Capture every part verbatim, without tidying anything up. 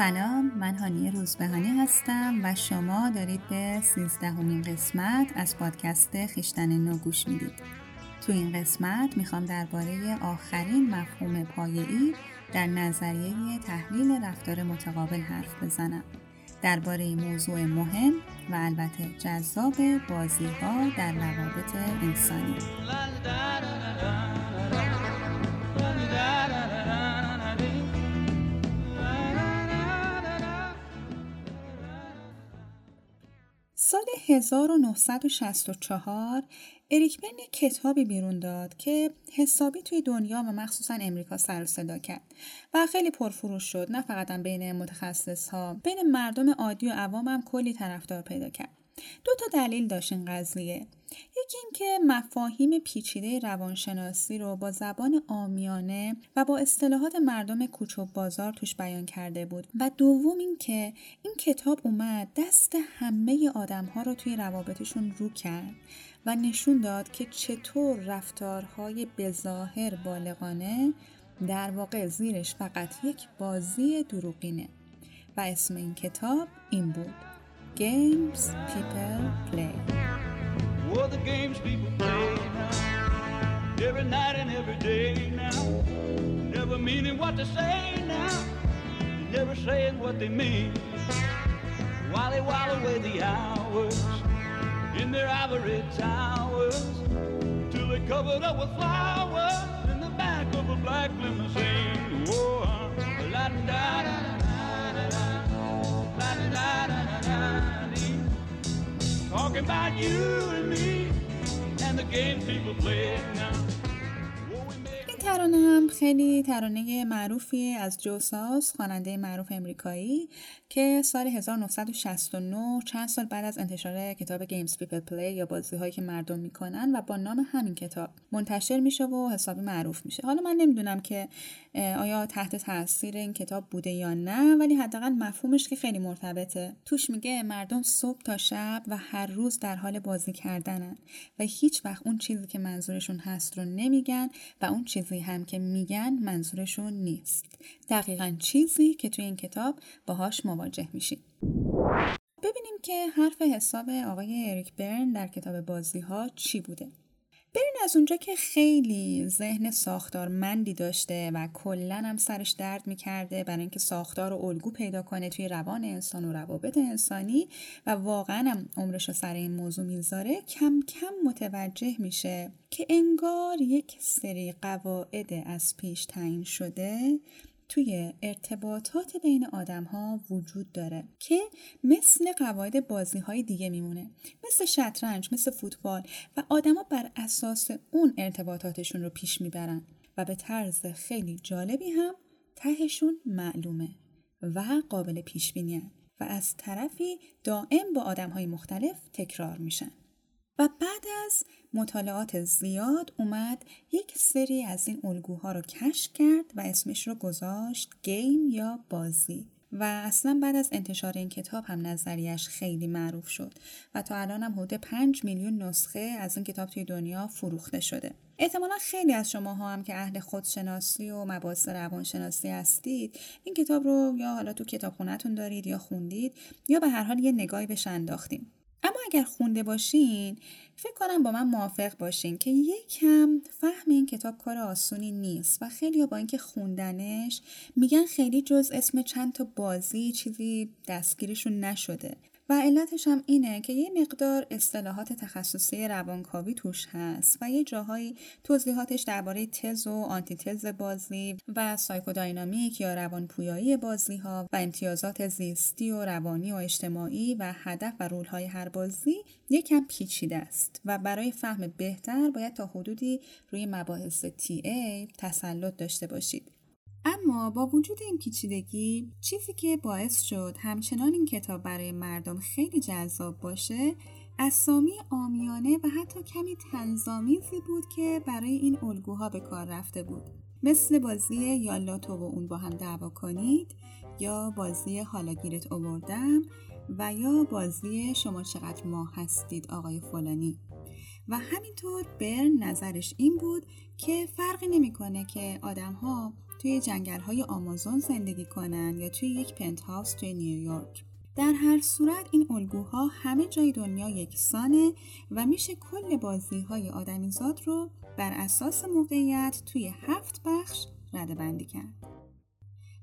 سلام، من هانیه روزبهانی هستم و شما دارید به سیزدهمین قسمت از پادکست خویشتن نو گوش میدید. تو این قسمت میخوام درباره آخرین مفهوم پایه‌ای در نظریه تحلیل رفتار متقابل حرف بزنم. درباره این موضوع مهم و البته جذاب بازی‌ها در روابط انسانی. سال هزار و نهصد و شصت و چهار اریک برن کتابی بیرون داد که حسابی توی دنیا و مخصوصاً امریکا سر و صدا کرد و خیلی پرفروش شد، نه فقط بین متخصص‌ها، بین مردم عادی و عوام هم کلی طرفدار پیدا کرد. دو تا دلیل داشت این قضیه. یکی این که مفاهیم پیچیده روانشناسی رو با زبان عامیانه و با اصطلاحات مردم کوچه و بازار توش بیان کرده بود و دوم این که این کتاب اومد دست همه آدم‌ها رو توی روابطشون رو کرد و نشون داد که چطور رفتارهای بظاهر بالغانه در واقع زیرش فقط یک بازی دروغینه و اسم این کتاب این بود: Games People Play. Oh, the games people play now, every night and every day now, never meaning what they say now, never saying what they mean, while they while away the hours, in their ivory towers, till they're covered up with flowers, in the back of a black limousine. Oh, la-da-da-da. این ترانه هم خیلی ترانه معروفی از جو ساکس، خواننده معروف امریکایی که سال هزار و نهصد و شصت و نه چند سال بعد از انتشار کتاب Games People Play یا بازی‌هایی که مردم میکنن و با نام همین کتاب منتشر میشه و حسابی معروف میشه. حالا من نمیدونم که آیا تحت تاثیر این کتاب بوده یا نه، ولی حداقل مفهومش که خیلی مرتبطه. توش میگه مردم صبح تا شب و هر روز در حال بازی کردنن و هیچ وقت اون چیزی که منظورشون هست رو نمیگن و اون چیزی هم که میگن منظورشون نیست. دقیقاً چیزی که توی این کتاب باهاش مواجه میشید. ببینیم که حرف حساب آقای اریک برن در کتاب بازی‌ها چی بوده. برین از اونجا که خیلی ذهن ساختارمندی داشته و کلن هم سرش درد میکرده برای اینکه ساختار و الگو پیدا کنه توی روان انسان و روابط انسانی و واقعا هم عمرش رو سر این موضوع میذاره، کم کم متوجه میشه که انگار یک سری قواعد از پیش تعیین شده توی ارتباطات بین آدم ها وجود داره که مثل قواعد بازی های دیگه میمونه، مثل شطرنج، مثل فوتبال، و آدم ها بر اساس اون ارتباطاتشون رو پیش میبرن و به طرز خیلی جالبی هم تهشون معلومه و قابل پیش بینیه و از طرفی دائم با آدم های مختلف تکرار میشن. و بعد از مطالعات زیاد اومد یک سری از این الگوها رو کشف کرد و اسمش رو گذاشت گیم یا بازی و اصلا بعد از انتشار این کتاب هم نظریش خیلی معروف شد و تا الان هم حدود پنج میلیون نسخه از این کتاب توی دنیا فروخته شده. احتمالا خیلی از شماها هم که اهل خودشناسی و مباحث روانشناسی هستید این کتاب رو یا حالا تو کتابخونه‌تون دارید یا خوندید یا به هر حال یه نگاهی بهش انداختین. اما اگر خونده باشین فکر کنم با من موافق باشین که یکم فهم این کتاب کار آسونی نیست و خیلی با اینکه خوندنش میگن خیلی جز اسم چند تا بازی چیزی دستگیرشون نشده و علتش هم اینه که یه مقدار اصطلاحات تخصصی روانکاوی توش هست و یه جاهایی توضیحاتش درباره تز و آنتی تز بازی و سایکوداینامیک یا روانپویایی بازی‌ها و امتیازات زیستی و روانی و اجتماعی و هدف و رول‌های هر بازی یکم پیچیده است و برای فهم بهتر باید تا حدودی روی مباحث تی ای تسلط داشته باشید. اما با وجود این پیچیدگی، چیزی که باعث شد همچنان این کتاب برای مردم خیلی جذاب باشه، اسامی عامیانه و حتی کمی طنزآمیزی بود که برای این الگوها به کار رفته بود. مثل بازی یا لاتو و اون با هم دعوا کنید، یا بازی حالا گیرت آوردم، و یا بازی شما چقدر ماه هستید آقای فلانی. و همینطور برن نظرش این بود که فرقی نمی‌کنه که آدم‌ها توی جنگل‌های آمازون زندگی کنن یا توی یک پنت هاوس توی نیویورک. در هر صورت این الگوها همه جای دنیا یکسانه و میشه کل بازی‌های آدمیزاد رو بر اساس موقعیت توی هفت بخش رده‌بندی کرد.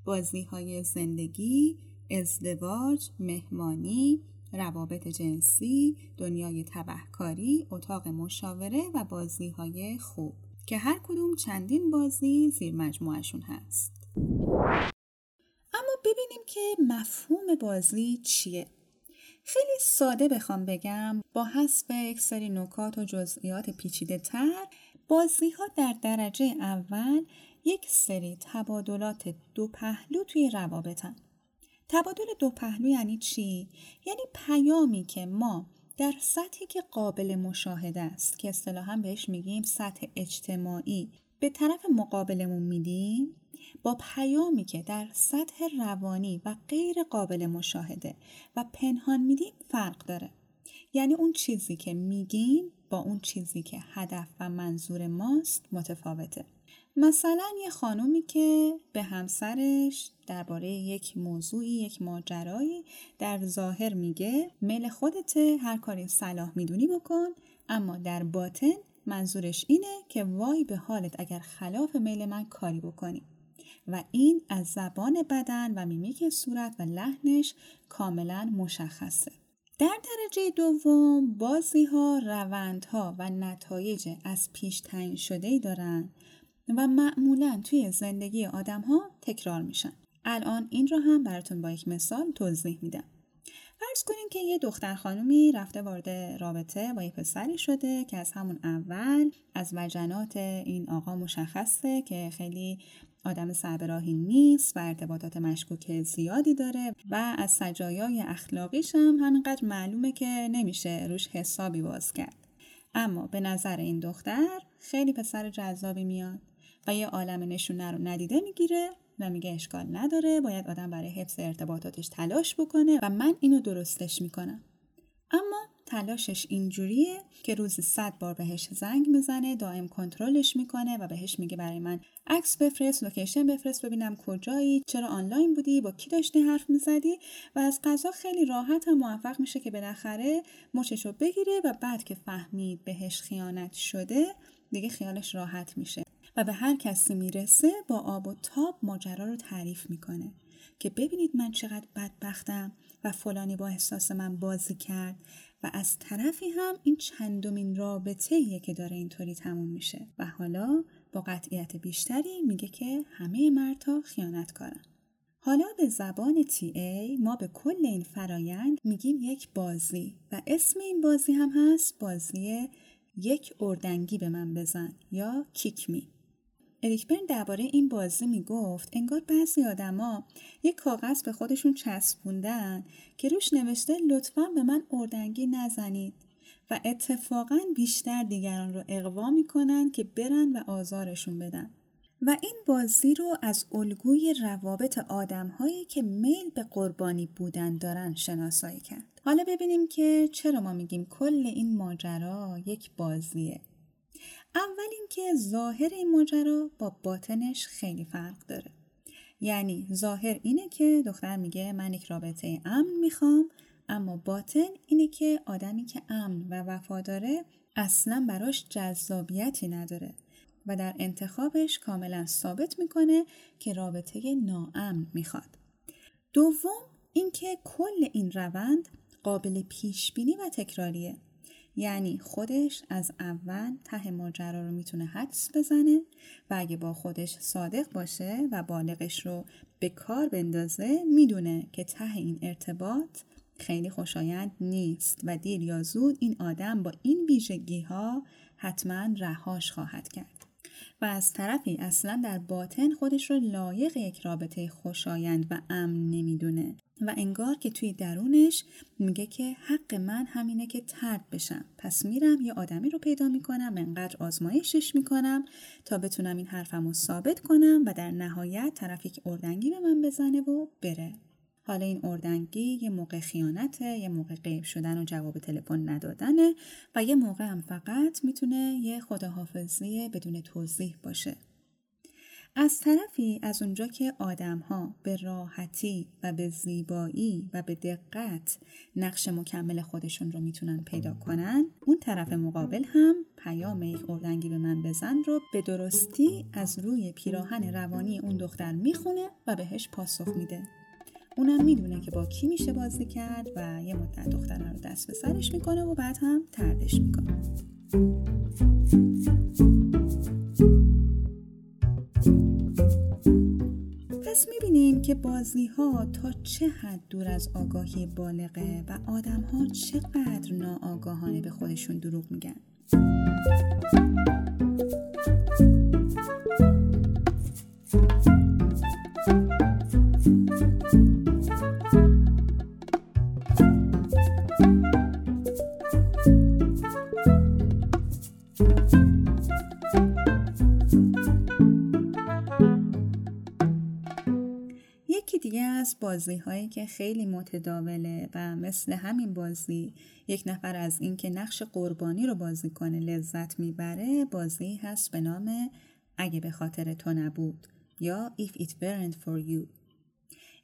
بازی‌های زندگی، ازدواج، مهمانی، روابط جنسی، دنیای تبهکاری، اتاق مشاوره و بازی‌های خوب که هر کدوم چندین بازی زیر مجموعشون هست. اما ببینیم که مفهوم بازی چیه؟ خیلی ساده بخوام بگم، با حذف یک سری نکات و جزئیات پیچیده تر، بازی‌ها در درجه اول یک سری تبادلات دو پهلو توی روابطن. تبادل دو پهلو یعنی چی؟ یعنی پیامی که ما در سطحی که قابل مشاهده است که اصطلاحاً بهش میگیم سطح اجتماعی به طرف مقابلمون میدیم با پیامی که در سطح روانی و غیر قابل مشاهده و پنهان میدیم فرق داره. یعنی اون چیزی که میگیم با اون چیزی که هدف و منظور ماست متفاوته. مثلا یه خانومی که به همسرش درباره یک موضوعی، یک ماجرایی در ظاهر میگه میل خودته، هر کاری صلاح میدونی بکن، اما در باطن منظورش اینه که وای به حالت اگر خلاف میل من کاری بکنی. و این از زبان بدن و میمیک صورت و لحنش کاملا مشخصه. در درجه دوم بازی‌ها روندها و نتایج از پیش تعیین شده‌ای دارن و معمولاً توی زندگی آدم‌ها تکرار میشن. الان این رو هم براتون با یک مثال توضیح میدم. فرض کنین که یه دختر خانومی رفته وارد رابطه با یه پسری شده که از همون اول از وجنات این آقا مشخصه که خیلی آدم صبراهی نیست و ارتباطات مشکوک زیادی داره و از سجایای اخلاقیش هم همینقدر معلومه که نمیشه روش حسابی باز کرد. اما به نظر این دختر خیلی پسر جذابی میاد و یه عالم نشونه رو ندیده میگیره و میگه اشکال نداره، باید آدم برای حفظ ارتباطاتش تلاش بکنه و من اینو درستش میکنم. اما تلاشش اینجوریه که روزی صد بار بهش زنگ میزنه، دائم کنترلش میکنه و بهش میگه برای من عکس بفرست، لوکیشن بفرست، ببینم کجایی، چرا آنلاین بودی، با کی داشتی حرف میزدی و از قضا خیلی راحت هم موفق میشه که بالاخره مچشو بگیره و بعد که فهمید بهش خیانت شده دیگه خیالش راحت میشه و به هر کسی میرسه با آب و تاب ماجرا رو تعریف میکنه که ببینید من چقدر بدبختم و فلانی با احساس من بازی کرد و از طرفی هم این چندمین رابطه‌ایه که داره اینطوری تموم میشه و حالا با قطعیت بیشتری میگه که همه مردها خیانتکارن. حالا به زبان تی ای ما به کل این فرایند میگیم یک بازی و اسم این بازی هم هست بازی یک اردنگی به من بزن یا کیک می. اریک برن درباره این بازی میگفت انگار بعضی آدما یک کاغذ به خودشون چسبوندن که روش نوشته لطفاً به من اردنگی نزنید و اتفاقاً بیشتر دیگران رو اغوا میکنن که برن و آزارشون بدن و این بازی رو از الگوی روابط آدم‌هایی که میل به قربانی بودن دارن شناسایی کرد. حالا ببینیم که چرا ما میگیم کل این ماجرا یک بازیه. اول اینکه ظاهر این ماجرا با باطنش خیلی فرق داره. یعنی ظاهر اینه که دختر میگه من یک رابطه امن میخوام، اما باطن اینه که آدمی که امن و وفاداره اصلا براش جذابیتی نداره و در انتخابش کاملا ثابت میکنه که رابطه ناامن میخواد. دوم اینکه کل این روند قابل پیش بینی و تکراریه. یعنی خودش از اول ته ماجرا رو میتونه حدس بزنه و اگه با خودش صادق باشه و بالغش رو به کار بندازه میدونه که ته این ارتباط خیلی خوشایند نیست و دیر یا زود این آدم با این ویژگی ها حتما رهاش خواهد کرد و از طرفی اصلا در باطن خودش رو لایق یک رابطه خوشایند و امن نمیدونه و انگار که توی درونش میگه که حق من همینه که ترد بشم، پس میرم یه آدمی رو پیدا میکنم، انقدر آزمایشش میکنم تا بتونم این حرفم رو ثابت کنم و در نهایت طرف یک اردنگی به من بزنه و بره. حالا این اردنگی یه موقع خیانته، یه موقع غیب شدن و جواب تلفن ندادنه و یه موقع هم فقط میتونه یه خداحافظی بدون توضیح باشه. از طرفی از اونجا که آدم‌ها به راحتی و به زیبایی و به دقت نقش مکمل خودشون رو میتونن پیدا کنن، اون طرف مقابل هم پیام یک اردنگی به من بزن رو به درستی از روی پیراهن روانی اون دختر میخونه و بهش پاسخ میده. اونم میدونه که با کی میشه بازی کرد و یه مدت دختره رو دست به سرش میکنه و بعد هم طردش میکنه. پس میبینیم که بازی‌ها تا چه حد دور از آگاهی بالغه و آدم‌ها چقدر ناآگاهانه به خودشون دروغ میگن. بازی هایی که خیلی متداوله و مثل همین بازی یک نفر از این که نقش قربانی رو بازی کنه لذت میبره، بازی هست به نام اگه به خاطر تو نبود یا If It Weren't For You.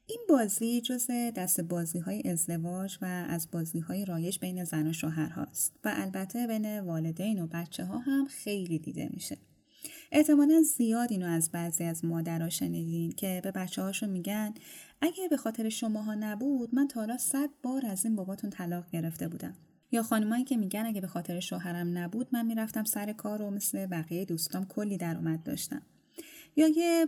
این بازی جز دست بازی های ازدواج و از بازی های رایج بین زن و شوهر هاست و البته بین والدین و بچه ها هم خیلی دیده میشه. احتمالاً زیاد اینو از بعضی از مادرها شنیدین که به بچه‌هاشون میگن اگه به خاطر شماها نبود من تا حالا صد بار از این باباتون طلاق گرفته بودم. یا خانمایی که میگن اگه به خاطر شوهرم نبود من میرفتم سر کار و مثل بقیه دوستام کلی درآمد داشتم. یا یه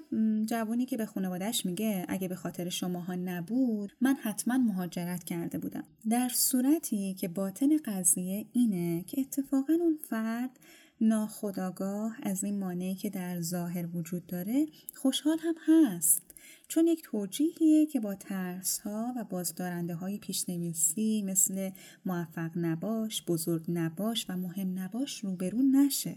جوونی که به خانواده‌اش میگه اگه به خاطر شماها نبود من حتما مهاجرت کرده بودم. در صورتی که باطن قضیه اینه که اتفاقاً اون فرد ناخودآگاه از این مانعی که در ظاهر وجود داره خوشحال هم هست، چون یک توجیهیه که با ترس‌ها و بازدارنده های پیش‌نویسی مثل موفق نباش، بزرگ نباش و مهم نباش روبرو نشه.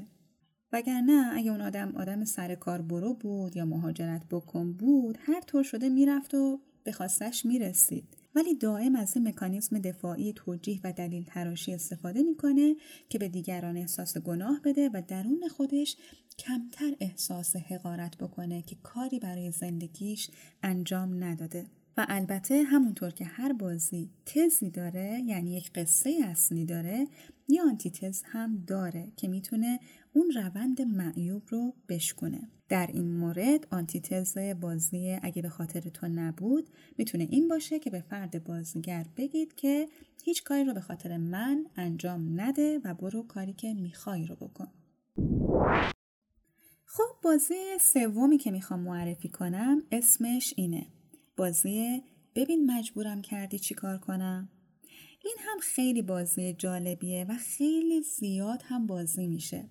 وگرنه اگه اون آدم آدم سر کار برو بود یا مهاجرت بکن بود، هر طور شده میرفت و به خواستش میرسید، ولی دائم از این مکانیزم دفاعی توجیه و دلیل تراشی استفاده میکنه که به دیگران احساس گناه بده و درون خودش کمتر احساس حقارت بکنه که کاری برای زندگیش انجام نداده. و البته همونطور که هر بازی تزی داره، یعنی یک قصه اصلی داره، یه آنتیتز هم داره که میتونه اون روند معیوب رو بشکنه. در این مورد آنتیتز بازی اگه به خاطر تو نبود میتونه این باشه که به فرد بازیگر بگید که هیچ کاری رو به خاطر من انجام نده و برو کاری که میخوای رو بکن. خب بازی سومی که میخوام معرفی کنم اسمش اینه، بازی ببین مجبورم کردی چی کار کنم. این هم خیلی بازی جالبیه و خیلی زیاد هم بازی میشه.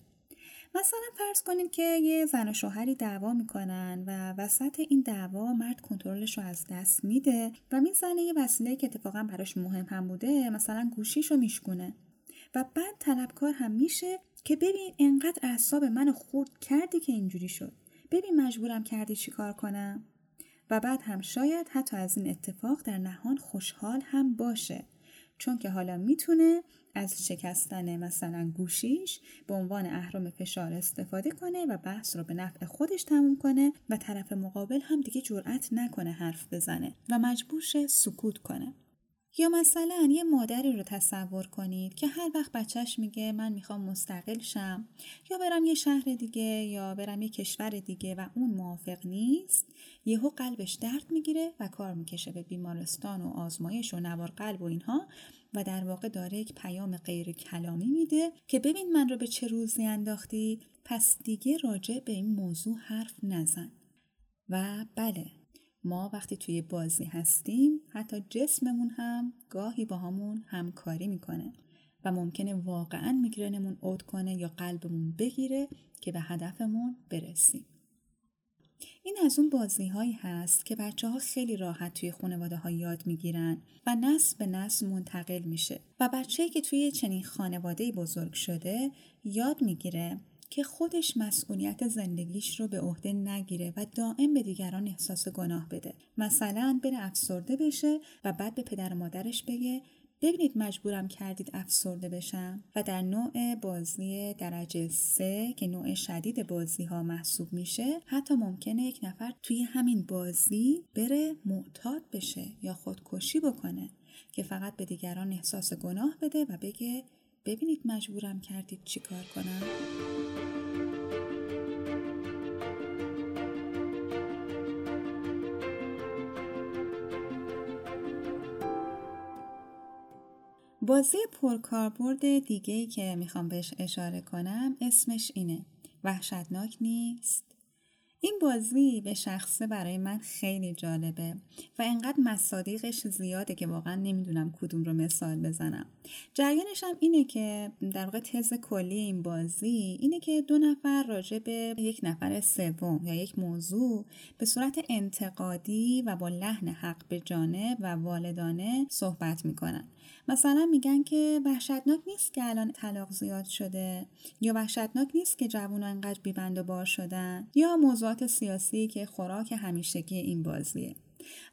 مثلا فرض کنیم که یه زن و شوهری دعوا میکنن و وسط این دعوا مرد کنترلش رو از دست میده و میزنه یه وسیله که اتفاقا براش مهم هم بوده، مثلا گوشیش رو میشکونه و بعد طلبکار هم میشه که ببین انقدر اعصاب منو خورد کردی که اینجوری شد، ببین مجبورم کردی چی کار کنم. و بعد هم شاید حتی از این اتفاق در نهان خوشحال هم باشه، چون که حالا میتونه از شکستن مثلا گوشیش به عنوان اهرم فشار استفاده کنه و بحث رو به نفع خودش تموم کنه و طرف مقابل هم دیگه جرأت نکنه حرف بزنه و مجبور شه سکوت کنه. یا مثلا یه مادری رو تصور کنید که هر وقت بچهش میگه من میخوام مستقل شم یا برم یه شهر دیگه یا برم یه کشور دیگه و اون موافق نیست، یهو قلبش درد میگیره و کار میکشه به بیمارستان و آزمایش و نوار قلب و اینها و در واقع داره یک پیام غیر کلامی میده که ببین من رو به چه روزی انداختی، پس دیگه راجع به این موضوع حرف نزن. و بله، ما وقتی توی بازی هستیم حتی جسممون هم گاهی با همون همکاری میکنه و ممکنه واقعاً میگرنمون عود کنه یا قلبمون بگیره که به هدفمون برسیم. این از اون بازی هایی هست که بچه ها خیلی راحت توی خانواده ها یاد میگیرن و نسل به نسل منتقل میشه و بچه‌ای که توی چنین خانواده‌ای بزرگ شده یاد میگیره که خودش مسئولیت زندگیش رو به عهده نگیره و دائم به دیگران احساس گناه بده. مثلا بره افسرده بشه و بعد به پدر و مادرش بگه ببینید مجبورم کردید افسرده بشم. و در نوع بازی درجه سه که نوع شدید بازی ها محسوب میشه، حتی ممکنه یک نفر توی همین بازی بره معتاد بشه یا خودکشی بکنه که فقط به دیگران احساس گناه بده و بگه ببینید مجبورم کردید چیکار کنم. بازی پرکاربرد دیگه‌ای که میخوام بهش اشاره کنم اسمش اینه، وحشتناک نیست. این بازی به شخصه برای من خیلی جالبه و انقدر مصادیقش زیاده که واقعا نمیدونم کدوم رو مثال بزنم. جریانش هم اینه که در واقع تز کلی این بازی اینه که دو نفر راجع به یک نفر سوم یا یک موضوع به صورت انتقادی و با لحن حق به جانب و والدانه صحبت میکنن. مثلا میگن که وحشتناک نیست که الان طلاق زیاد شده، یا وحشتناک نیست که جوونا انقدر بی‌بند و بار شدن، یا موضوع سیاسی که خوراک همیشگی این بازیه.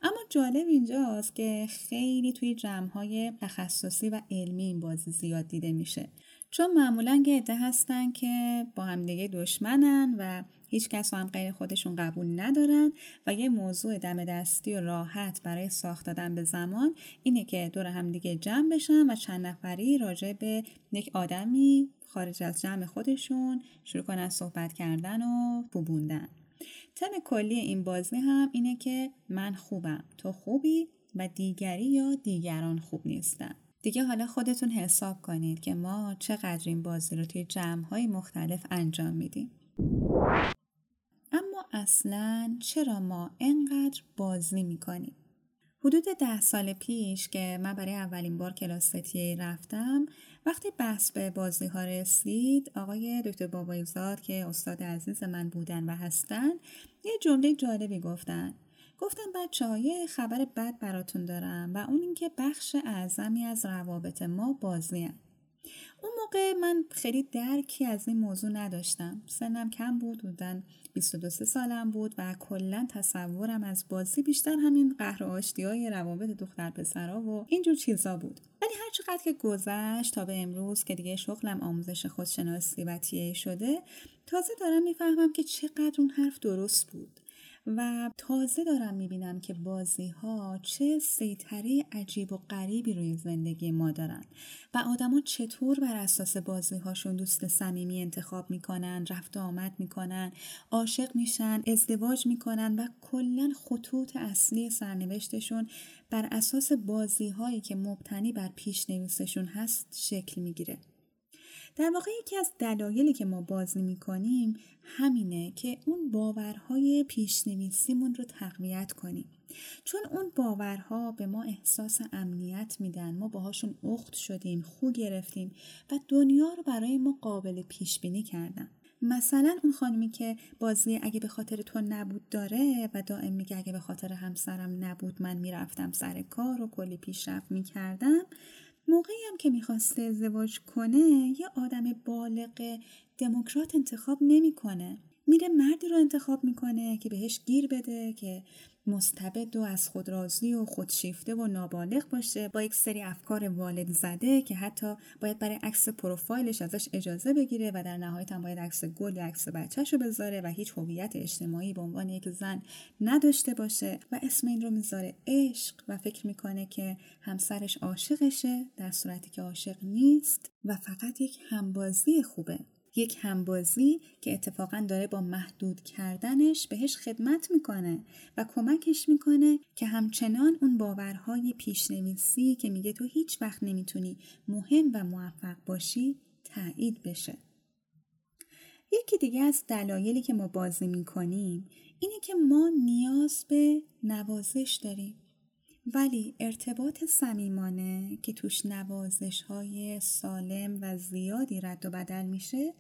اما جالب اینجاست که خیلی توی جمع‌های تخصصی و علمی این بازی زیاد دیده میشه، چون معمولاً یه عده هستن که با همدیگه دشمنن و هیچ کس هم غیر خودشون قبول ندارن و یه موضوع دم دستی و راحت برای ساخت دادن به زمان اینه که دور همدیگه جمع بشن و چند نفری راجع به یک آدمی خارج از جمع خودشون شروع کنن صحبت کردن و بوبوندن. تم کلی این بازی هم اینه که من خوبم، تو خوبی و دیگری یا دیگران خوب نیستن. دیگه حالا خودتون حساب کنید که ما چقدر این بازی رو توی جمع‌های مختلف انجام میدیم. اما اصلاً چرا ما اینقدر بازی میکنیم؟ حدود ده سال پیش که من برای اولین بار کلاس تی رفتم، وقتی بحث به بازی ها رسید، آقای دکتر بابایزاد که استاد عزیز من بودن و هستن یه جمله جالبی گفتن. گفتن بچه‌ها یه خبر بد براتون دارم و اون این که بخش اعظمی از روابط ما بازیه. اون موقع من خیلی درکی از این موضوع نداشتم، سنم کم بود، بودن بیست و دو سالم بود و کلا تصورم از بازی بیشتر همین قهر و آشتی‌های روابط دختر پسرا و اینجور چیزا بود. ولی هر چقدر که گذشت تا به امروز که دیگه شغلم آموزش خودشناسی و تی ای شده، تازه دارم میفهمم که چقدر اون حرف درست بود و تازه دارم میبینم که بازی‌ها چه سیطره عجیب و غریبی روی زندگی ما دارن و آدم‌ها چطور بر اساس بازی‌هاشون دوست صمیمی انتخاب میکنن، رفت و آمد میکنن، عاشق میشن، ازدواج میکنن و کلاً خطوط اصلی سرنوشتشون بر اساس بازی‌هایی که مبتنی بر پیش‌نویسشون هست شکل میگیره. در واقع یکی از دلایلی که ما بازی میکنیم همینه که اون باورهای پیشنویسیمون رو تقویت کنیم، چون اون باورها به ما احساس امنیت میدن، ما باهاشون اخت شدیم، خو گرفتیم و دنیا رو برای ما قابل پیش بینی کردن. مثلا اون خانمی که بازی اگه به خاطر تو نبود داره و دائم میگه اگه به خاطر همسرم نبود من میرفتم سر کار و کلی پیشرفت میکردم، موقعی هم که میخواسته ازدواج کنه یه آدم بالغ دموکرات انتخاب نمیکنه، میره مردی رو انتخاب میکنه که بهش گیر بده، که مستبد و از خود راضی و خودشیفته و نابالغ باشه، با یک سری افکار والد زده که حتی باید برای عکس پروفایلش ازش اجازه بگیره و در نهایت هم باید عکس گل یا عکس بچه‌شو بذاره و هیچ هویت اجتماعی به عنوان یک زن نداشته باشه و اسم این رو میذاره عشق و فکر میکنه که همسرش عاشقشه در صورتی که عاشق نیست و فقط یک همبازی خوبه، یک همبازی که اتفاقاً داره با محدود کردنش بهش خدمت میکنه و کمکش میکنه که همچنان اون باورهای پیشنویسی که میگه تو هیچ وقت نمیتونی مهم و موفق باشی تأیید بشه. یکی دیگه از دلایلی که ما بازی میکنیم اینه که ما نیاز به نوازش داریم، ولی ارتباط صمیمانه که توش نوازش‌های سالم و زیادی رد و بدل میشه،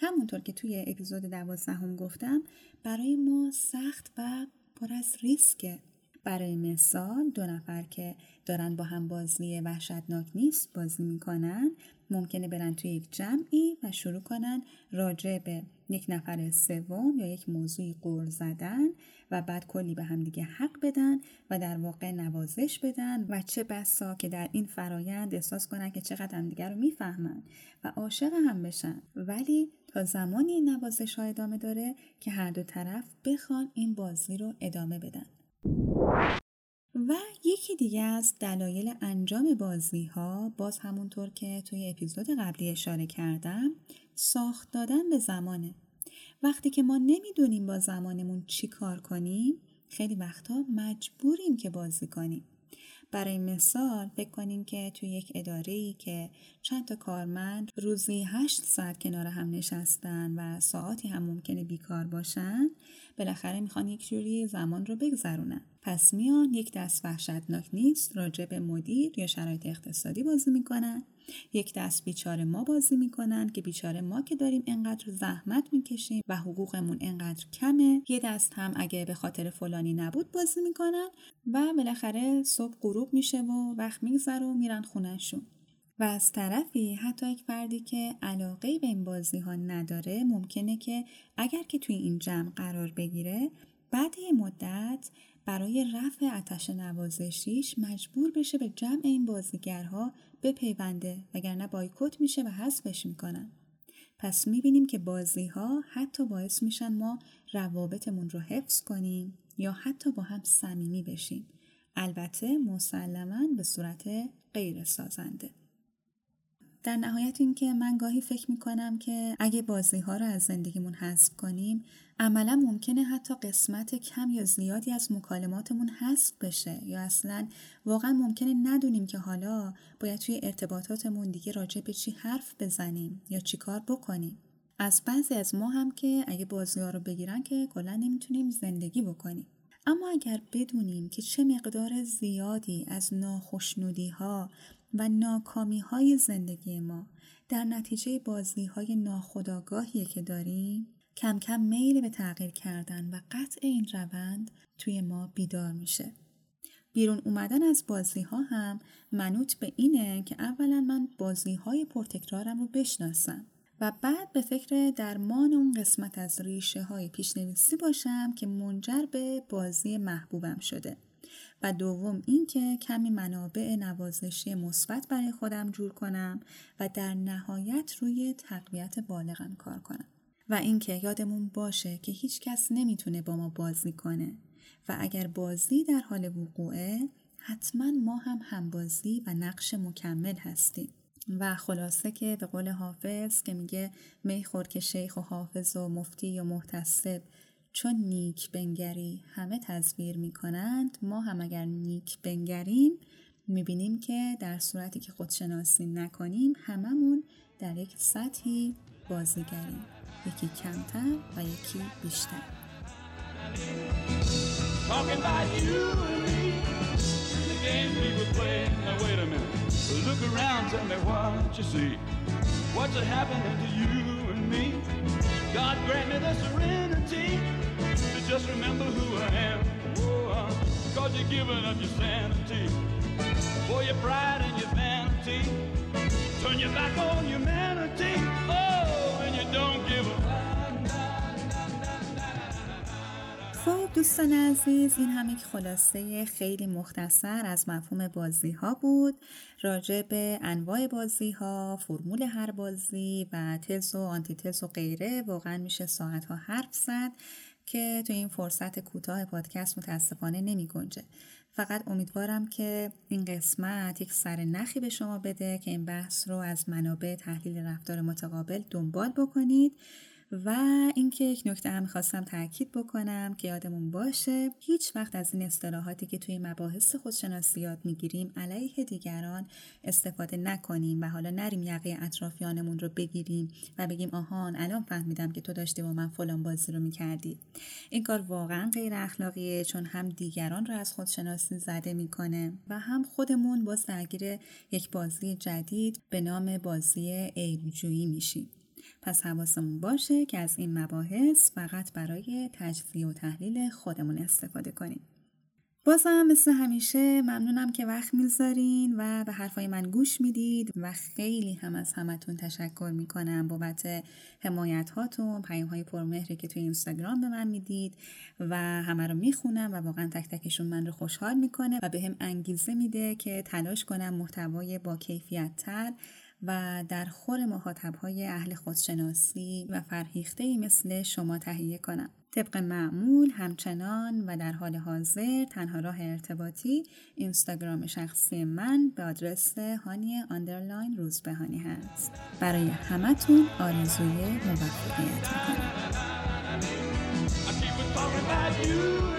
همونطور که توی اپیزود دوازدهم گفتم، برای ما سخت و پر از ریسکه. برای مثال دو نفر که دارن با هم بازی وحشتناک نیست بازی میکنن ممکنه برن توی یک جمعی و شروع کنن راجع به یک نفر سوم یا یک موضوعی غر زدن و بعد کلی به هم دیگه حق بدن و در واقع نوازش بدن و چه بسا که در این فرایند احساس کنن که چقدر هم دیگه رو میفهمن و عاشق هم بشن. ولی تا زمانی این نوازش ها ادامه داره که هر دو طرف بخوان این بازی رو ادامه بدن. و یکی دیگه از دلایل انجام بازی ها، باز همونطور که توی اپیزود قبلی اشاره کردم، ساخت دادن به زمانه. وقتی که ما نمیدونیم با زمانمون چی کار کنیم، خیلی وقتا مجبوریم که بازی کنیم. برای مثال فکر کنیم که توی یک اداره‌ای که چند تا کارمند روزی هشت ساعت کنار هم نشستن و ساعاتی هم ممکنه بیکار باشن، بالاخره میخوان یک جوری زمان رو بگذرونن. پس میان یک دست وحشتناک نیست راجع به مدیر یا شرایط اقتصادی بازی میکنن، یک دست بیچاره ما بازی میکنن که بیچاره ما که داریم انقدر زحمت میکشیم و حقوقمون انقدر کمه، یه دست هم اگه به خاطر فلانی نبود بازی میکنن و بالاخره صبح غروب میشه و وقت میگذره و میرن خونه‌شون. و از طرفی حتی یک فردی که علاقه‌ای به این بازی ها نداره ممکنه که اگر که توی این جمع قرار بگیره بعد یه مدت برای رفع آتش نوازشیش مجبور بشه به جمع این بازیگرها بپیونده، وگرنه بایکوت میشه و حذفش میکنن. پس میبینیم که بازی ها حتی باعث میشن ما روابطمون رو حفظ کنیم یا حتی با هم صمیمی بشیم، البته مسلماً به صورت غیر سازنده. در نهایت این که من گاهی فکر میکنم که اگه بازی‌ها رو از زندگیمون حذف کنیم، عملا ممکنه حتی قسمت کم یا زیادی از مکالماتمون حذف بشه یا اصلا واقعا ممکنه ندونیم که حالا باید توی ارتباطاتمون دیگه راجع به چی حرف بزنیم یا چی کار بکنیم. از بعضی از ما هم که اگه بازی‌ها رو بگیرن که کلا نمیتونیم زندگی بکنیم. اما اگر بدونیم که چه مقدار زیادی از ناخوشنودی‌ها و ناکامی‌های زندگی ما در نتیجه بازی‌های ناخودآگاهی که داریم، کم کم میل به تغییر کردن و قطع این روند توی ما بیدار میشه. بیرون اومدن از بازی‌ها هم منوط به اینه که اولا من بازی‌های پرتکرارم رو بشناسم و بعد به فکر درمان اون قسمت از ریشه‌های پیش‌نویسی باشم که منجر به بازی محبوبم شده. و دوم اینکه کمی منابع نوازشی مثبت برای خودم جور کنم و در نهایت روی تقویت بالغم کار کنم. و اینکه یادمون باشه که هیچ کس نمیتونه با ما بازی کنه و اگر بازی در حال وقوعه، حتما ما هم همبازی و نقش مکمل هستیم. و خلاصه که به قول حافظ که میگه میخور که شیخ و حافظ و مفتی و محتسب چون نیک بنگری همه تزویر میکنند، ما هم اگر نیک بنگریم میبینیم که در صورتی که خودشناسی نکنیم هممون در یک سطحی بازیگریم، یکی کمتر و یکی بیشتر. God grant me the serenity to just remember who I am. Oh, cause you're giving up your sanity for your pride and your vanity. Turn your back on humanity. Oh, and you don't give up. خب دوستان عزیز، این هم یک خلاصه خیلی مختصر از مفهوم بازی ها بود، راجع به انواع بازی ها، فرمول هر بازی و تز و آنتی تز و غیره. واقعا میشه ساعت ها حرف زد که تو این فرصت کوتاه پادکست متاسفانه نمی گنجه. فقط امیدوارم که این قسمت یک سر نخی به شما بده که این بحث رو از منابع تحلیل رفتار متقابل دنبال بکنید. و اینکه یک نکته هم می‌خواستم تاکید بکنم که یادمون باشه هیچ وقت از این اصطلاحاتی که توی مباحث خودشناسی یاد می‌گیریم علیه دیگران استفاده نکنیم و حالا نریم یقه اطرافیانمون رو بگیریم و بگیم آهان الان فهمیدم که تو داشتی با من فلان بازی رو می‌کردی. این کار واقعا غیر اخلاقیه، چون هم دیگران رو از خودشناسی زده می‌کنه و هم خودمون باز درگیر یک بازی جدید به نام بازی عیب‌جویی میشیم. پس حواسمون باشه که از این مباحث فقط برای تجزیه و تحلیل خودمون استفاده کنیم. بازم مثل همیشه ممنونم که وقت میذارین و به حرفای من گوش میدید و خیلی هم از همتون تشکر میکنم بابت حمایت هاتون، پیام های پرمهری که توی اینستاگرام به من میدید و همه رو میخونم و واقعا تک تکشون من رو خوشحال میکنه و به هم انگیزه میده که تلاش کنم محتوای با کیفیت تر و در خور مخاطب‌های اهل خودشناسی و فرهیخته‌ای مثل شما تهیه کنم. طبق معمول همچنان و در حال حاضر تنها راه ارتباطی اینستاگرام شخصی من به آدرس هانی آندرلاین روز به هانی هست. برای همتون آرزوی موفقیت می‌کنم.